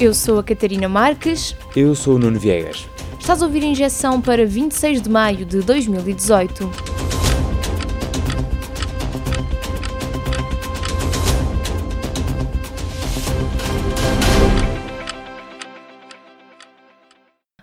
Eu sou a Catarina Marques. Eu sou o Nuno Viegas. Estás a ouvir a Injeção para 26 de maio de 2018.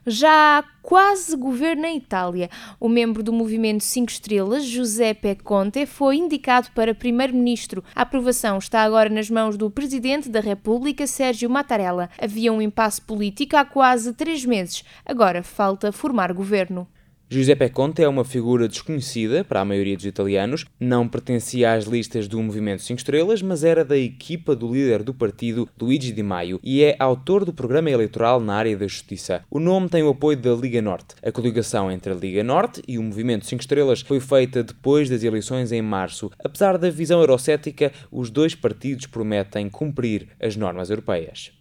Já quase governa a Itália. O membro do Movimento 5 Estrelas, Giuseppe Conte, foi indicado para primeiro-ministro. A aprovação está agora nas mãos do presidente da República, Sérgio Mattarella. Havia um impasse político há quase 3 meses. Agora falta formar governo. Giuseppe Conte é uma figura desconhecida para a maioria dos italianos, não pertencia às listas do Movimento 5 Estrelas, mas era da equipa do líder do partido, Luigi Di Maio, e é autor do programa eleitoral na área da justiça. O nome tem o apoio da Liga Norte. A coligação entre a Liga Norte e o Movimento 5 Estrelas foi feita depois das eleições em março. Apesar da visão eurocética, os dois partidos prometem cumprir as normas europeias.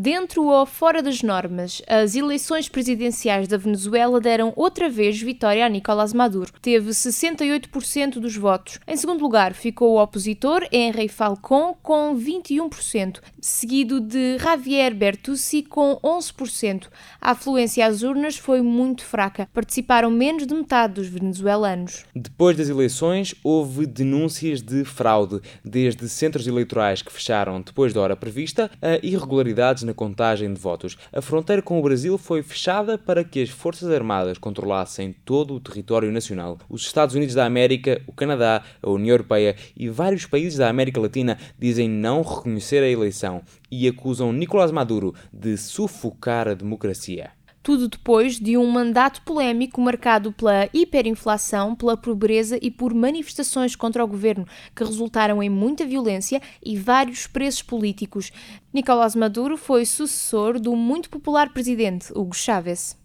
Dentro ou fora das normas, as eleições presidenciais da Venezuela deram outra vez vitória a Nicolás Maduro. Teve 68% dos votos. Em segundo lugar ficou o opositor Henry Falcón com 21%, seguido de Javier Bertucci com 11%. A afluência às urnas foi muito fraca. Participaram menos de metade dos venezuelanos. Depois das eleições, houve denúncias de fraude, desde centros eleitorais que fecharam depois da hora prevista, a irregularidades na contagem de votos. A fronteira com o Brasil foi fechada para que as Forças Armadas controlassem todo o território nacional. Os Estados Unidos da América, o Canadá, a União Europeia e vários países da América Latina dizem não reconhecer a eleição e acusam Nicolás Maduro de sufocar a democracia. Tudo depois de um mandato polémico marcado pela hiperinflação, pela pobreza e por manifestações contra o governo, que resultaram em muita violência e vários presos políticos. Nicolás Maduro foi sucessor do muito popular presidente Hugo Chávez.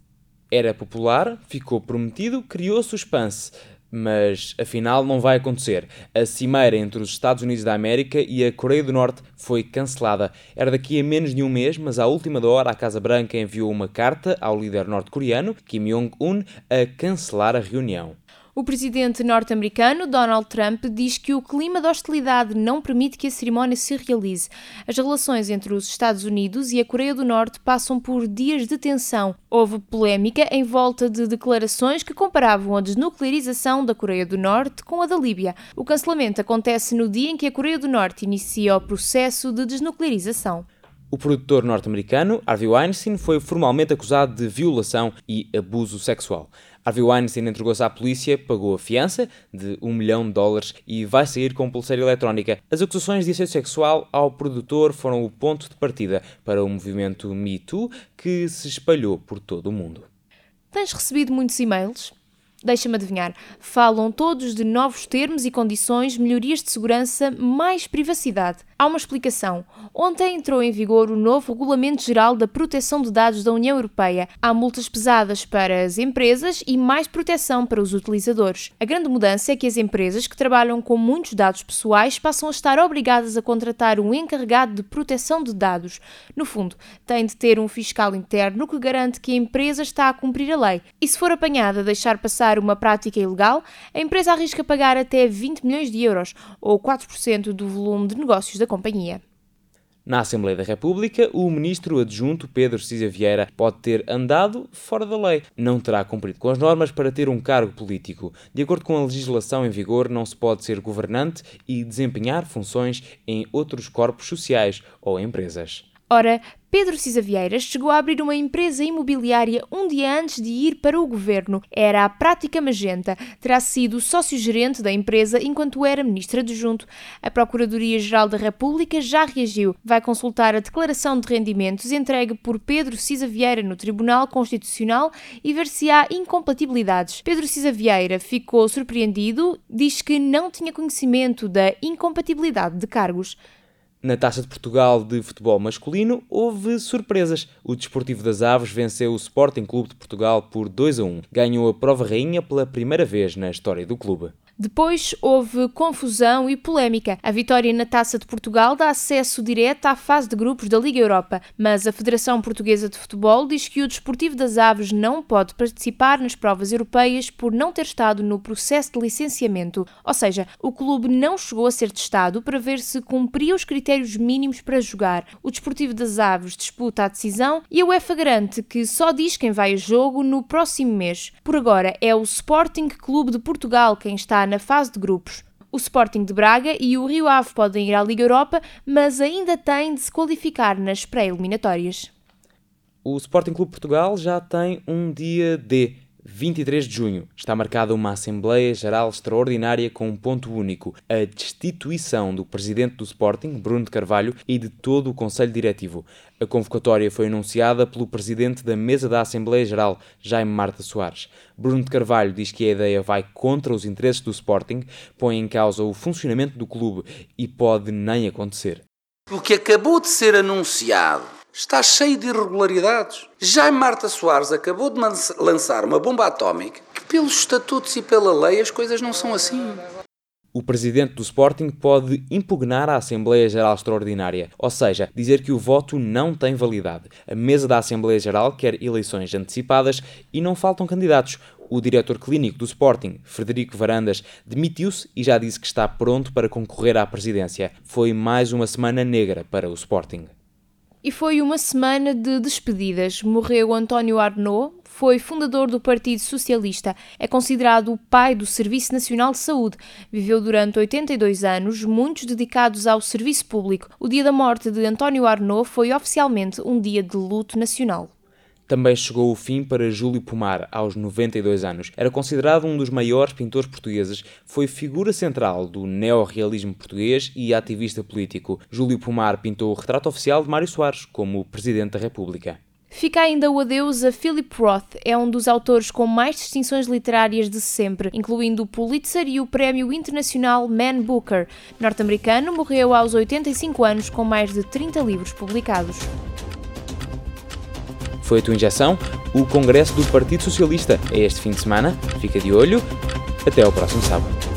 Era popular, ficou prometido, criou suspense. Mas, afinal, não vai acontecer. A cimeira entre os Estados Unidos da América e a Coreia do Norte foi cancelada. Era daqui a menos de um mês, mas à última hora a Casa Branca enviou uma carta ao líder norte-coreano, Kim Jong-un, a cancelar a reunião. O presidente norte-americano, Donald Trump, diz que o clima de hostilidade não permite que a cerimónia se realize. As relações entre os Estados Unidos e a Coreia do Norte passam por dias de tensão. Houve polémica em volta de declarações que comparavam a desnuclearização da Coreia do Norte com a da Líbia. O cancelamento acontece no dia em que a Coreia do Norte inicia o processo de desnuclearização. O produtor norte-americano, Harvey Weinstein, foi formalmente acusado de violação e abuso sexual. Harvey Weinstein entregou-se à polícia, pagou a fiança de $1 milhão e vai sair com pulseira eletrónica. As acusações de assédio sexual ao produtor foram o ponto de partida para o movimento MeToo, que se espalhou por todo o mundo. Tens recebido muitos e-mails? Deixa-me adivinhar, falam todos de novos termos e condições, melhorias de segurança, mais privacidade. Há uma explicação. Ontem entrou em vigor o novo Regulamento Geral da Proteção de Dados da União Europeia. Há multas pesadas para as empresas e mais proteção para os utilizadores. A grande mudança é que as empresas que trabalham com muitos dados pessoais passam a estar obrigadas a contratar um encarregado de proteção de dados. No fundo, tem de ter um fiscal interno que garante que a empresa está a cumprir a lei. E se for apanhada a deixar passar uma prática ilegal, a empresa arrisca pagar até €20 milhões, ou 4% do volume de negócios da companhia. Na Assembleia da República, o ministro adjunto Pedro Siza Vieira pode ter andado fora da lei. Não terá cumprido com as normas para ter um cargo político. De acordo com a legislação em vigor, não se pode ser governante e desempenhar funções em outros corpos sociais ou empresas. Ora, Pedro Siza Vieira chegou a abrir uma empresa imobiliária um dia antes de ir para o governo. Era a Prática Magenta. Terá sido sócio-gerente da empresa enquanto era ministro adjunto. A Procuradoria-Geral da República já reagiu. Vai consultar a declaração de rendimentos entregue por Pedro Siza Vieira no Tribunal Constitucional e ver se há incompatibilidades. Pedro Siza Vieira ficou surpreendido, diz que não tinha conhecimento da incompatibilidade de cargos. Na Taça de Portugal de futebol masculino, houve surpresas. O Desportivo das Aves venceu o Sporting Clube de Portugal por 2-1. Ganhou a prova rainha pela primeira vez na história do clube. Depois houve confusão e polémica. A vitória na Taça de Portugal dá acesso direto à fase de grupos da Liga Europa, mas a Federação Portuguesa de Futebol diz que o Desportivo das Aves não pode participar nas provas europeias por não ter estado no processo de licenciamento. Ou seja, o clube não chegou a ser testado para ver se cumpria os critérios mínimos para jogar. O Desportivo das Aves disputa a decisão e a UEFA garante que só diz quem vai a jogo no próximo mês. Por agora é o Sporting Clube de Portugal quem está na fase de grupos. O Sporting de Braga e o Rio Ave podem ir à Liga Europa, mas ainda têm de se qualificar nas pré-eliminatórias. O Sporting Clube de Portugal já tem um dia D, 23 de junho. Está marcada uma Assembleia Geral Extraordinária com um ponto único, a destituição do presidente do Sporting, Bruno de Carvalho, e de todo o Conselho Diretivo. A convocatória foi anunciada pelo presidente da Mesa da Assembleia Geral, Jaime Marta Soares. Bruno de Carvalho diz que a ideia vai contra os interesses do Sporting, põe em causa o funcionamento do clube e pode nem acontecer. O que acabou de ser anunciado está cheio de irregularidades. Jaime Marta Soares acabou de lançar uma bomba atómica que, pelos estatutos e pela lei, as coisas não são assim. O presidente do Sporting pode impugnar a Assembleia Geral Extraordinária, ou seja, dizer que o voto não tem validade. A mesa da Assembleia Geral quer eleições antecipadas e não faltam candidatos. O diretor clínico do Sporting, Frederico Varandas, demitiu-se e já disse que está pronto para concorrer à presidência. Foi mais uma semana negra para o Sporting. E foi uma semana de despedidas. Morreu António Arnaud. Foi fundador do Partido Socialista, é considerado o pai do Serviço Nacional de Saúde. Viveu durante 82 anos, muitos dedicados ao serviço público. O dia da morte de António Arnaud foi oficialmente um dia de luto nacional. Também chegou o fim para Júlio Pomar, aos 92 anos. Era considerado um dos maiores pintores portugueses, foi figura central do neorrealismo português e ativista político. Júlio Pomar pintou o retrato oficial de Mário Soares como Presidente da República. Fica ainda o adeus a Philip Roth, é um dos autores com mais distinções literárias de sempre, incluindo o Pulitzer e o Prémio Internacional Man Booker. Norte-americano, morreu aos 85 anos com mais de 30 livros publicados. Foi a tua Injeção, o Congresso do Partido Socialista. É este fim de semana, fica de olho, até ao próximo sábado.